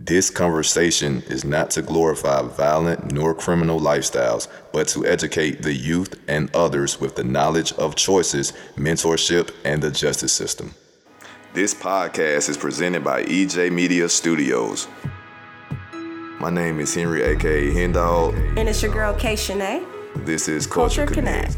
This conversation is not to glorify violent nor criminal lifestyles, but to educate the youth and others with the knowledge of choices, mentorship, and the justice system. This podcast is presented by EJ Media Studios. My name is Henry, a.k.a. Hendall. And it's your girl, K. Shanae. This is Culture Connect.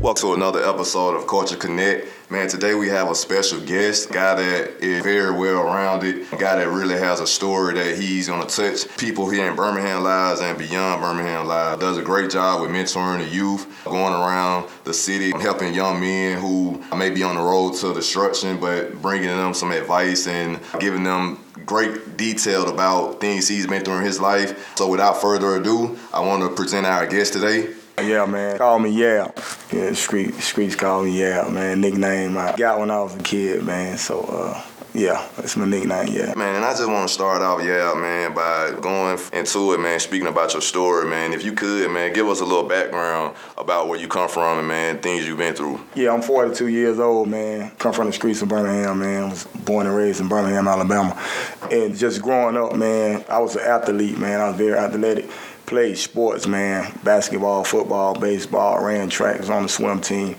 Welcome to another episode of Culture Connect. Man, today we have a special guest, a guy that is very well-rounded, a guy that really has a story that he's going to touch people here in Birmingham lives and beyond Birmingham lives. Does a great job with mentoring the youth, going around the city, helping young men who may be on the road to destruction, but bringing them some advice and giving them great detail about things he's been through in his life. So without further ado, I want to present our guest today. Yeah, man. Call me Yeah. Yeah, streets call me Yeah, man. Nickname I got when I was a kid, man. So, yeah, that's my nickname, Yeah. Man, and I just want to start off, Yeah, man, by going into it, man, speaking about your story, man. If you could, man, give us a little background about where you come from and, man, things you've been through. Yeah, I'm 42 years old, man. Come from the streets of Birmingham, man. I was born and raised in Birmingham, Alabama. And just growing up, man, I was an athlete, man. I was very athletic. Played sports, man, basketball, football, baseball, ran track, was on the swim team.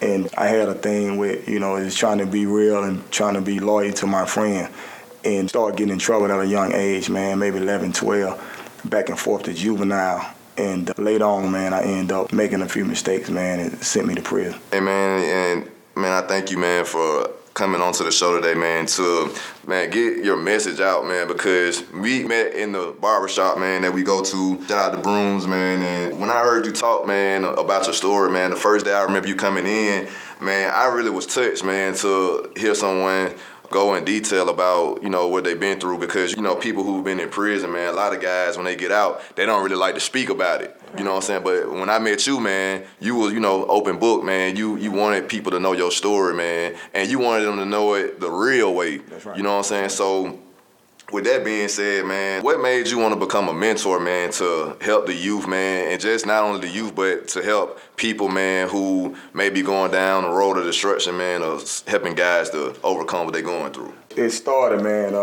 And I had a thing with, you know, is trying to be real and trying to be loyal to my friend. And started getting in trouble at a young age, man, maybe 11, 12, back and forth to juvenile. And later on, man, I ended up making a few mistakes, man, and sent me to prison. Hey, man, and man, I thank you, man, for coming onto the show today, man, to, man, get your message out, man, because we met in the barbershop, man, that we go to. Shout out to Brooms, man, and when I heard you talk, man, about your story, man, the first day I remember you coming in, man, I really was touched, man, to hear someone go in detail about, you know, what they've been through, because, you know, people who've been in prison, man, a lot of guys, when they get out, they don't really like to speak about it, you know what I'm saying? But when I met you, man, you was, you know, open book, man. You wanted people to know your story, man, and you wanted them to know it the real way, that's right. You know what I'm saying? So with that being said, man, what made you want to become a mentor, man, to help the youth, man, and just not only the youth, but to help people, man, who may be going down the road of destruction, man, or helping guys to overcome what they're going through? It started, man,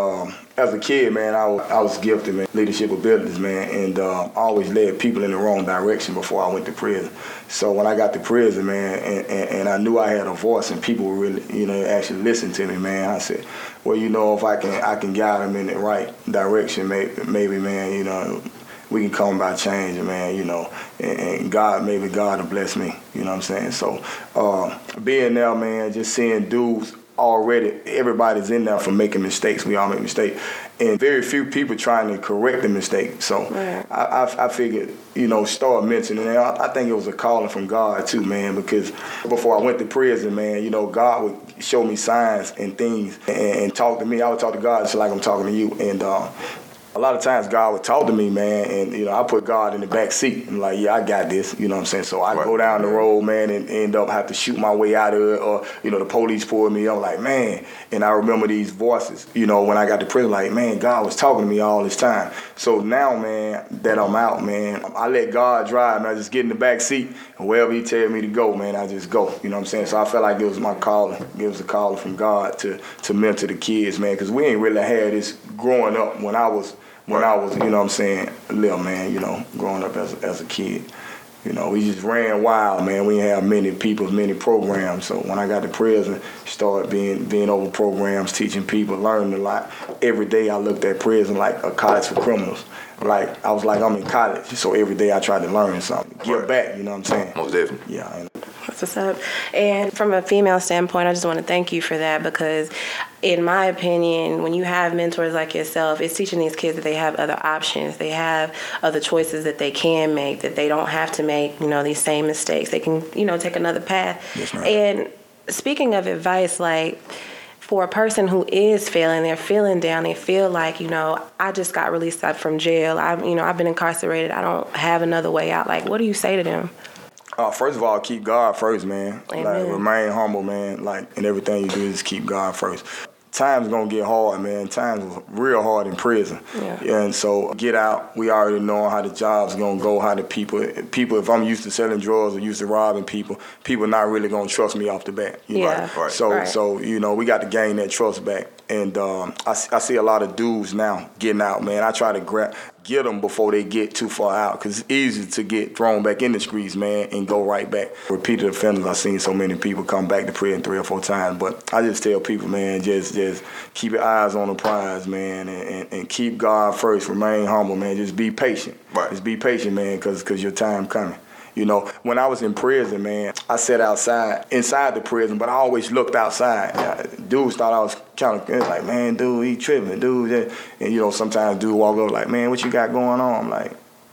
as a kid, man, I was gifted, man, leadership abilities, man, and always led people in the wrong direction before I went to prison. So when I got to prison, man, and I knew I had a voice and people really, you know, actually listened to me, man, I said, well, you know, if I can guide them in the right direction, maybe, man, you know, we can come by change, man, you know, and God, maybe God will bless me, you know what I'm saying? So being there, man, just seeing dudes already, everybody's in there for making mistakes. We all make mistakes. And very few people trying to correct the mistake. So yeah. I figured, you know, start mentioning it. I think it was a calling from God, too, man, because before I went to prison, man, you know, God would show me signs and things and talk to me. I would talk to God just like I'm talking to you. And a lot of times God would talk to me, man, and, you know, I put God in the back seat. I'm like, yeah, I got this, you know what I'm saying? So I go down the road, man, and end up have to shoot my way out of it, or, you know, the police pulled me. I'm like, man, and I remember these voices, you know, when I got to prison, like, man, God was talking to me all this time. So now, man, that I'm out, man, I let God drive, and I just get in the back seat, and wherever he tells me to go, man, I just go, you know what I'm saying? So I felt like it was my calling. It was a calling from God to mentor the kids, man, because we ain't really had this growing up when I was, you know what I'm saying, a little, man, you know, growing up as a kid. You know, we just ran wild, man. We didn't have many people, many programs. So when I got to prison, started being over programs, teaching people, learning a lot. Every day I looked at prison like a college for criminals. Like, I was like, I'm in college. So every day I tried to learn something. Give back, you know what I'm saying? Most definitely. Yeah. That's what's up. And from a female standpoint, I just want to thank you for that, because in my opinion, when you have mentors like yourself, it's teaching these kids that they have other options. They have other choices that they can make, that they don't have to make, you know, these same mistakes. They can, you know, take another path. That's right. And speaking of advice, like, for a person who is failing, they're feeling down, they feel like, you know, I just got released out from jail. I've been incarcerated. I don't have another way out. Like, what do you say to them? First of all, keep God first, man. Amen. Like, remain humble, man. Like, in everything you do, just keep God first. time's gonna get hard, man. Times was real hard in prison. Yeah. And so get out. We already know how the job's gonna go, how the people. If I'm used to selling drugs or used to robbing people, people not really gonna trust me off the bat. You yeah. Know? Right. So you know, we got to gain that trust back. And I see a lot of dudes now getting out, man. I try to get them before they get too far out, because it's easy to get thrown back in the streets, man, and go right back. Repeated offenders, I've seen so many people come back to prison 3 or 4 times, but I just tell people, man, just keep your eyes on the prize, man, and keep God first, remain humble, man, just be patient. Right. Just be patient, man, because your time coming. You know, when I was in prison, man, I sat inside the prison, but I always looked outside. Dudes thought I was kind of like, man, dude, he tripping, dude. And, you know, sometimes dude walk up like, man, what you got going on? I'm like,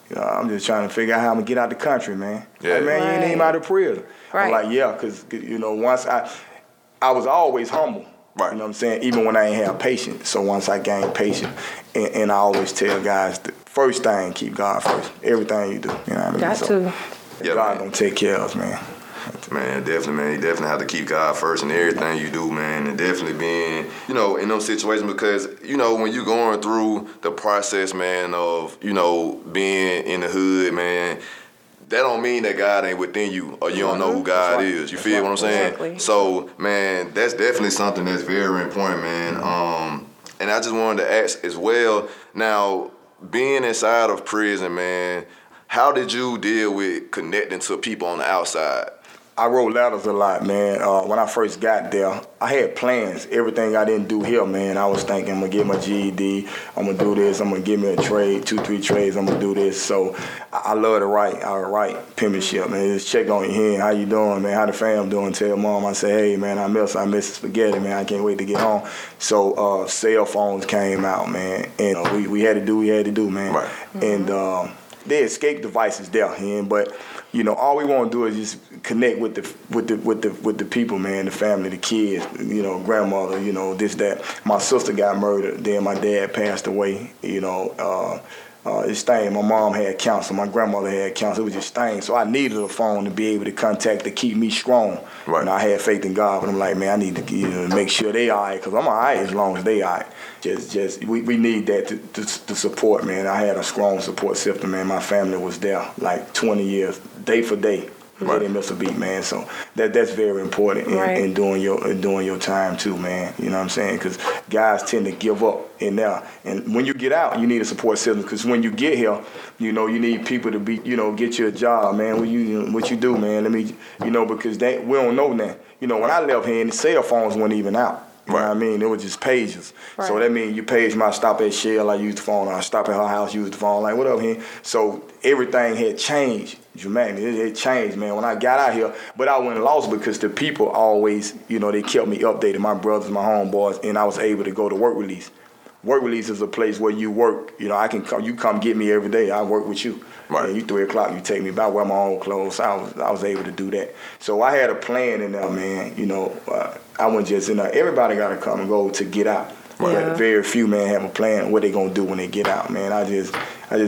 you know, I'm just trying to figure out how I'm going to get out the country, man. Yeah. Like, man, right. You ain't even out of prison. Right. I'm like, yeah, because, you know, once I was always humble. Right. You know what I'm saying? Even when I ain't have patience. So once I gained patience, and I always tell guys, the first thing, keep God first. Everything you do. You know what I mean? Got to. Yeah, God gonna take care of us, man. Man, definitely, man. You definitely have to keep God first in everything you do, man. And definitely being, you know, in those situations, because, you know, when you're going through the process, man, of, you know, being in the hood, man, that don't mean that God ain't within you or you don't know who God is. You feel what I'm saying? Exactly. So, man, that's definitely something that's very important, man. And I just wanted to ask as well, now, being inside of prison, man, how did you deal with connecting to people on the outside? I wrote letters a lot, man. When I first got there, I had plans. Everything I didn't do here, man, I was thinking I'm going to get my GED. I'm going to do this. I'm going to give me a trade, 2-3 trades. I'm going to do this. So I love to write. I write penmanship, man. Just check on your hand. How you doing, man? How the fam doing? Tell mom. I say, hey, man, I miss the spaghetti, man. I can't wait to get home. So cell phones came out, man. And we had to do what we had to do, man. Right. Mm-hmm. And their escape devices there, but you know, all we want to do is just connect with the people, man, the family, the kids, you know, grandmother, you know, this, that. My sister got murdered, then my dad passed away, you know. This thing, my mom had cancer, my grandmother had cancer, it was this thing. So I needed a phone to be able to contact, to keep me strong. Right. And I had faith in God, but I'm like, man, I need to make sure they all right, because I'm all right as long as they all right. We need that to support, man. I had a strong support system, man. My family was there like 20 years, day for day. Right. They didn't miss a beat, man. So that's very important in doing your time too, man. You know what I'm saying? Because guys tend to give up in there. And when you get out, you need a support system. Because when you get here, you know, you need people to be, you know, get you a job, man. What you do, man? Let me, you know, because we don't know now. You know, when I left here, the cell phones weren't even out. Right. You know what I mean? It was just pages. Right. So that means you page my stop at Shell, I used the phone. I stop at her house, used the phone. Like, what up, here? So everything had changed dramatically. It changed, man, when I got out here. But I wasn't lost because the people always, you know, they kept me updated. My brothers, my homeboys, and I was able to go to work release. Work release is a place where you work. You know, you come get me every day. I work with you. Right. And you 3 o'clock, you take me back, wear my own clothes. So I was able to do that. So I had a plan in there, man. You know, I wasn't just in there. Everybody got to come and go to get out. Right. Yeah. Very few, man, have a plan what they going to do when they get out, man. I just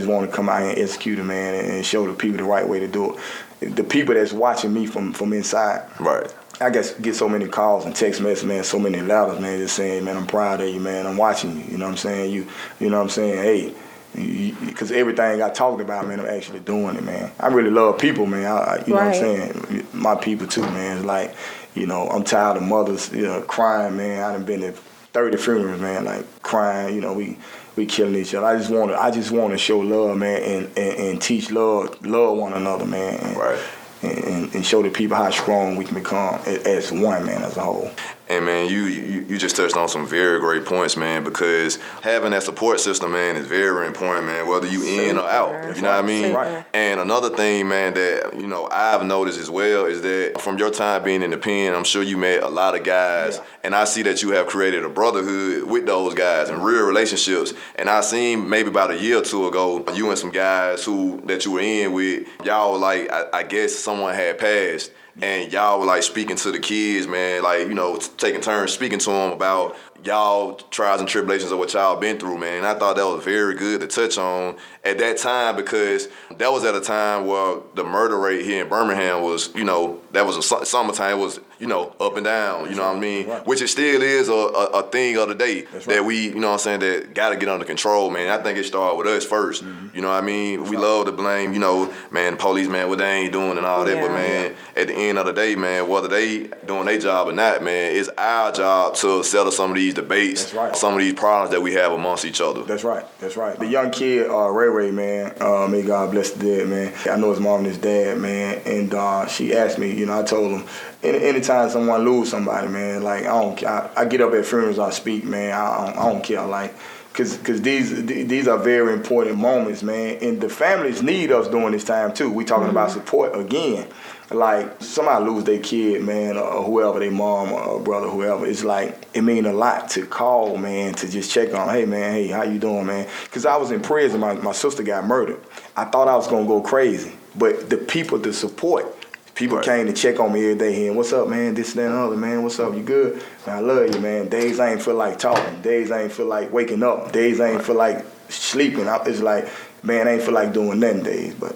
want to come out here and execute it, man, and show the people the right way to do it. The people that's watching me from inside. Right. I get so many calls and text messages, man, so many letters, man, just saying, man, I'm proud of you, man, I'm watching you, you know what I'm saying? You know what I'm saying? Hey, because everything I talked about, man, I'm actually doing it, man. I really love people, man, you know what I'm saying? My people too, man. It's like, you know, I'm tired of mothers, you know, crying, man. I done been to 30 funerals, man, like crying, you know, we killing each other. I just want to show love, man, and teach love one another, man. And, right. And show the people how strong we can become as one, man, as a whole. And, man, you just touched on some very great points, man, because having that support system, man, is very important, man, whether you in or out, you know what I mean? Right. And another thing, man, that, you know, I've noticed as well is that from your time being in the pen, I'm sure you met a lot of guys, and I see that you have created a brotherhood with those guys and real relationships. And I seen maybe about a year or two ago, you and some guys that you were in with, y'all, like, I guess someone had passed. And y'all were, like, speaking to the kids, man, like, you know, taking turns speaking to them about y'all trials and tribulations of what y'all been through, man. And I thought that was very good to touch on at that time, because that was at a time where the murder rate here in Birmingham was, you know, that was a summertime. It was you know, up and down, you know what I mean? Right. Which it still is a thing of the day that we, you know what I'm saying, that got to get under control, man. I think it started with us first, you know what I mean? We love to blame, you know, man, the police, man, what they ain't doing and all that, but, man, at the end of the day, man, whether they doing their job or not, man, it's our job to settle some of these debates, some of these problems that we have amongst each other. That's right, that's right. The young kid, Ray Ray, man, may God bless the dead, man. I know his mom and his dad, man, and she asked me, you know, I told him, anytime someone lose somebody, man, like, I don't care. I get up at funerals, I speak, man. I don't care, like, because these are very important moments, man. And the families need us during this time, too. We talking about support again. Like, somebody lose their kid, man, or whoever, their mom or brother, whoever. It's like, it mean a lot to call, man, to just check on, hey, man, hey, how you doing, man? Because I was in prison. My sister got murdered. I thought I was going to go crazy. But the people to support, people came to check on me every day here. What's up, man? This, that, and other, man. What's up? You good? Man, I love you, man. Days I ain't feel like talking. Days I ain't feel like waking up. Days I ain't feel like sleeping. It's like, man, I ain't feel like doing nothing days. But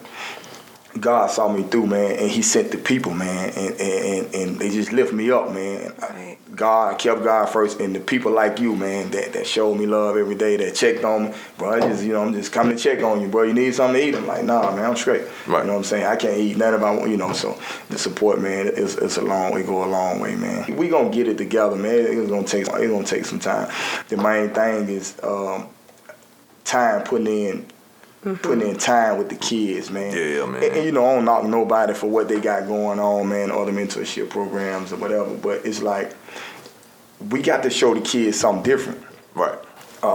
God saw me through, man, and he sent the people, man, and they just lift me up, man. I kept God first, and the people like you, man, that showed me love every day, that checked on me. Bro, I'm just coming to check on you, bro. You need something to eat? I'm like, nah, man, I'm straight. Right. You know what I'm saying? I can't eat nothing if I want, you know. So the support, man, it go a long way, man. We gonna get it together, man. It's gonna take some time. The main thing is time putting in time with the kids, man. Yeah, man. And you know, I don't knock nobody for what they got going on, man, or the mentorship programs or whatever, but it's like, we got to show the kids something different. Right.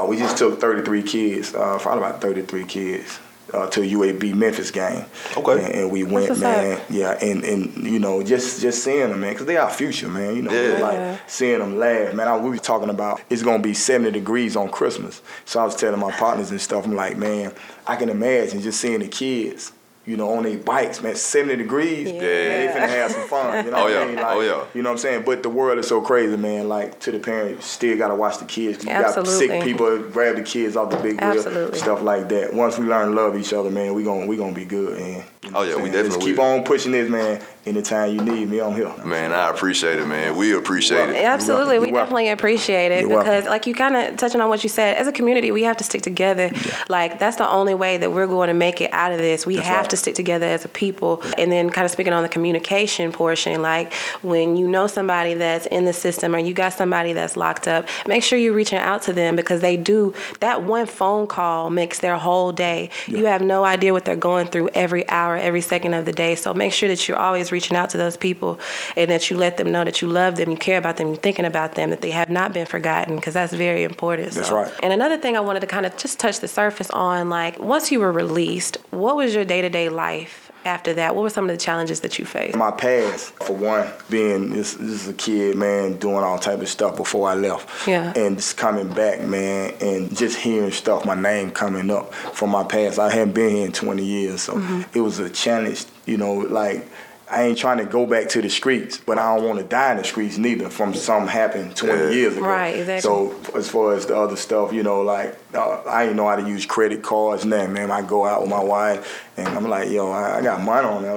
We just took 33 kids, probably about 33 kids, to a UAB Memphis game. Okay. And we went, man. Up. Yeah, and you know, just seeing them, man, because they our future, man. You know, like seeing them laugh, man. We was talking about it's gonna be 70 degrees on Christmas, so I was telling my partners and stuff. I'm like, man, I can imagine just seeing the kids, you know, on their bikes, man, 70 degrees, man, they finna have some fun. You know what I mean? Like, you know what I'm saying? But the world is so crazy, man. Like, to the parents, still got to watch the kids. You got sick people, grab the kids off the big wheel, stuff like that. Once we learn to love each other, man, we gonna be good, man. You know we definitely just keep on pushing this, man. Anytime you need me, I'm here. Man, I appreciate it, man. We appreciate it. Absolutely. We definitely appreciate it because, like, you kind of touching on what you said, as a community, we have to stick together. Yeah. Like, that's the only way that we're going to make it out of this. We have to stick together as a people. And then kind of speaking on the communication portion, like, when you know somebody that's in the system or you got somebody that's locked up, make sure you're reaching out to them because they do. That one phone call makes their whole day. Yeah. You have no idea what they're going through every hour, every second of the day. So make sure that you're always reaching out to those people and that you let them know that you love them, you care about them, you're thinking about them, that they have not been forgotten, because that's very important. That's right. And another thing I wanted to kind of just touch the surface on, like, once you were released, what was your day-to-day life after that? What were some of the challenges that you faced? My past, for one, being this is a kid, man, doing all type of stuff before I left. Yeah. And just coming back, man, and just hearing stuff, my name coming up from my past. I hadn't been here in 20 years, so it was a challenge, you know, like, I ain't trying to go back to the streets, but I don't want to die in the streets neither from something happened 20 years ago. Right, exactly. So as far as the other stuff, you know, like, I ain't know how to use credit cards and that, man. I go out with my wife, and I'm like, yo, I got money on there.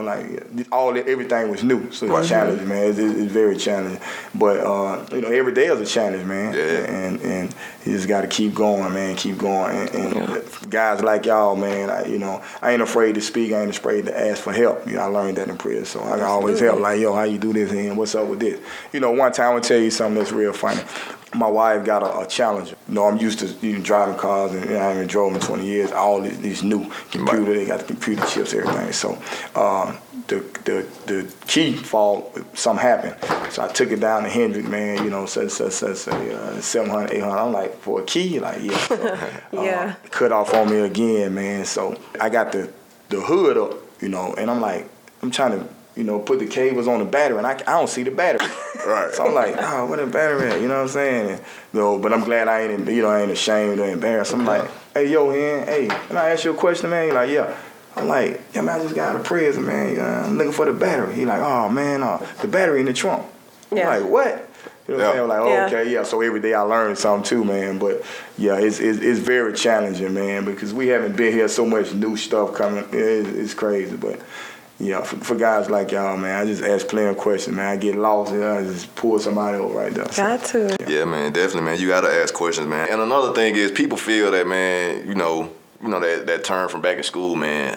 I'm like, everything was new. So it's a challenge, man. It's very challenging. But, you know, every day is a challenge, man. Yeah. And you just got to keep going, man, keep going. And guys like y'all, man, you know, I ain't afraid to speak. I ain't afraid to ask for help. You know, I learned that in prison. So I always help, like, yo, how you do this and what's up with this? You know, one time I'll tell you something that's real funny. My wife got a Challenger. You know, I'm used to driving cars, and I haven't drove in 20 years. All these new computer, they got the computer chips, everything. So the key fall, something happened. So I took it down to Hendrick, man, you know, said 700, 800. I'm like, for a key? Like, yeah. So, cut off on me again, man. So I got the hood up, you know, and I'm like, I'm trying to, you know, put the cables on the battery, and I don't see the battery. Right. So I'm like, oh, where the battery at? You know what I'm saying? And, you know, but I'm glad I ain't, you know, I ain't ashamed or embarrassed. I'm like, hey, yo, Hen, hey, can I ask you a question, man? He's like, yeah. I'm like, yeah, man, I just got out of prison, man. I'm looking for the battery. He like, oh, man, the battery in the trunk. I'm like, what? You know what I'm saying? Like, so every day I learned something too, man. But yeah, it's very challenging, man, because we haven't been here, so much new stuff coming. It's crazy, but Yeah, for guys like y'all, man, I just ask player questions, man. I get lost, and I just pull somebody over right there. Got to. Yeah, man, definitely, man. You got to ask questions, man. And another thing is people feel that, man, you know that term from back in school, man,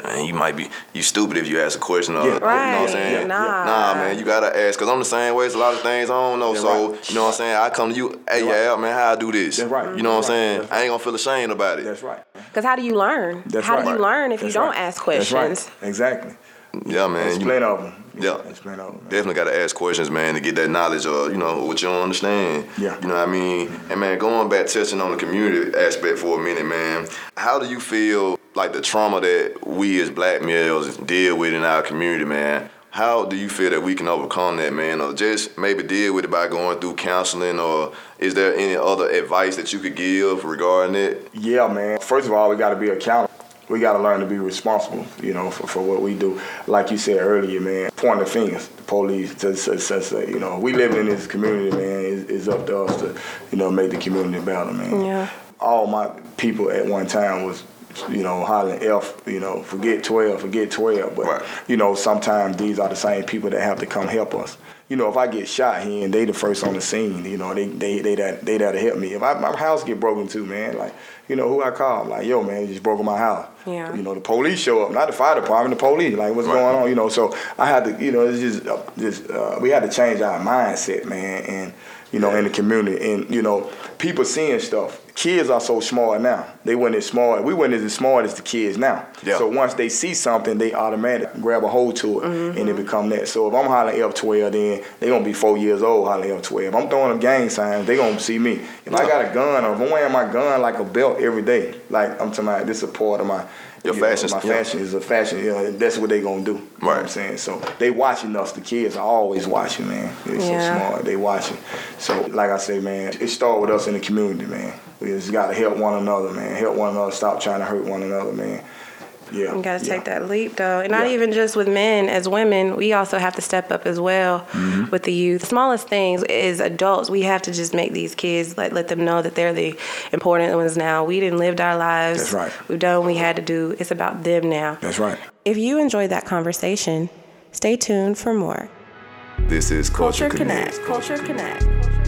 you stupid if you ask a question. Or, yeah, right. You know what I'm saying? Nah, man, you got to ask, because I'm the same way. It's a lot of things I don't know. Yeah, so, right. You know what I'm saying? I come to you, hey, yeah, man, how I do this? That's right. You know what I'm saying? Right. I ain't going to feel ashamed about it. That's right. Because how do you learn? That's how right. do you learn if That's you don't right. ask questions? That's right. Exactly. Yeah, man. Explain all of them. Yeah. Explain all of them. Definitely got to ask questions, man, to get that knowledge of, what you don't understand. Yeah. You know what I mean? And, man, going back, touching on the community aspect for a minute, man, how do you feel like the trauma that we as black males deal with in our community, man? How do you feel that we can overcome that, man? Or just maybe deal with it by going through counseling? Or is there any other advice that you could give regarding it? Yeah, man. First of all, we got to be accountable. We got to learn to be responsible, for what we do. Like you said earlier, man, pointing fingers, the police, we living in this community, man. It's up to us to, make the community better, man. Yeah. All my people at one time was, hollering F, forget 12. But, right. Sometimes these are the same people that have to come help us. If I get shot here and they the first on the scene, they there to help me. If my house get broken too, man, like, who I call? I'm like, yo, man, you just broke my house. Yeah. The police show up, not the fire department, the police. Like, what's going on? So I had to, it's just we had to change our mindset, man, and, in the community. And, people seeing stuff. Kids are so smart now. They weren't as smart. We weren't as smart as the kids now. Yeah. So once they see something, they automatically grab a hold to it, mm-hmm. and it become that. So if I'm hollering F12, then they going to be 4 years old hollering F12. If I'm throwing them gang signs, they going to see me. If I got a gun, or if I'm wearing my gun like a belt every day, like I'm talking about, this is a part of my... Your fashion. My fashion is a fashion. That's what they going to do. Right. You know what I'm saying? So they watching us. The kids are always watching, man. They're so smart. They watching. So like I say, man, it start with us in the community, man. We just got to help one another, man. Help one another. Stop trying to hurt one another, man. Yeah. You got to take that leap, though. And not even just with men. As women, we also have to step up as well, mm-hmm. with the youth. The smallest things is adults. We have to just make these kids, like, let them know that they're the important ones now. We didn't live our lives. That's right. We've done what we had to do. It's about them now. That's right. If you enjoyed that conversation, stay tuned for more. This is Culture Connect. Culture Connect.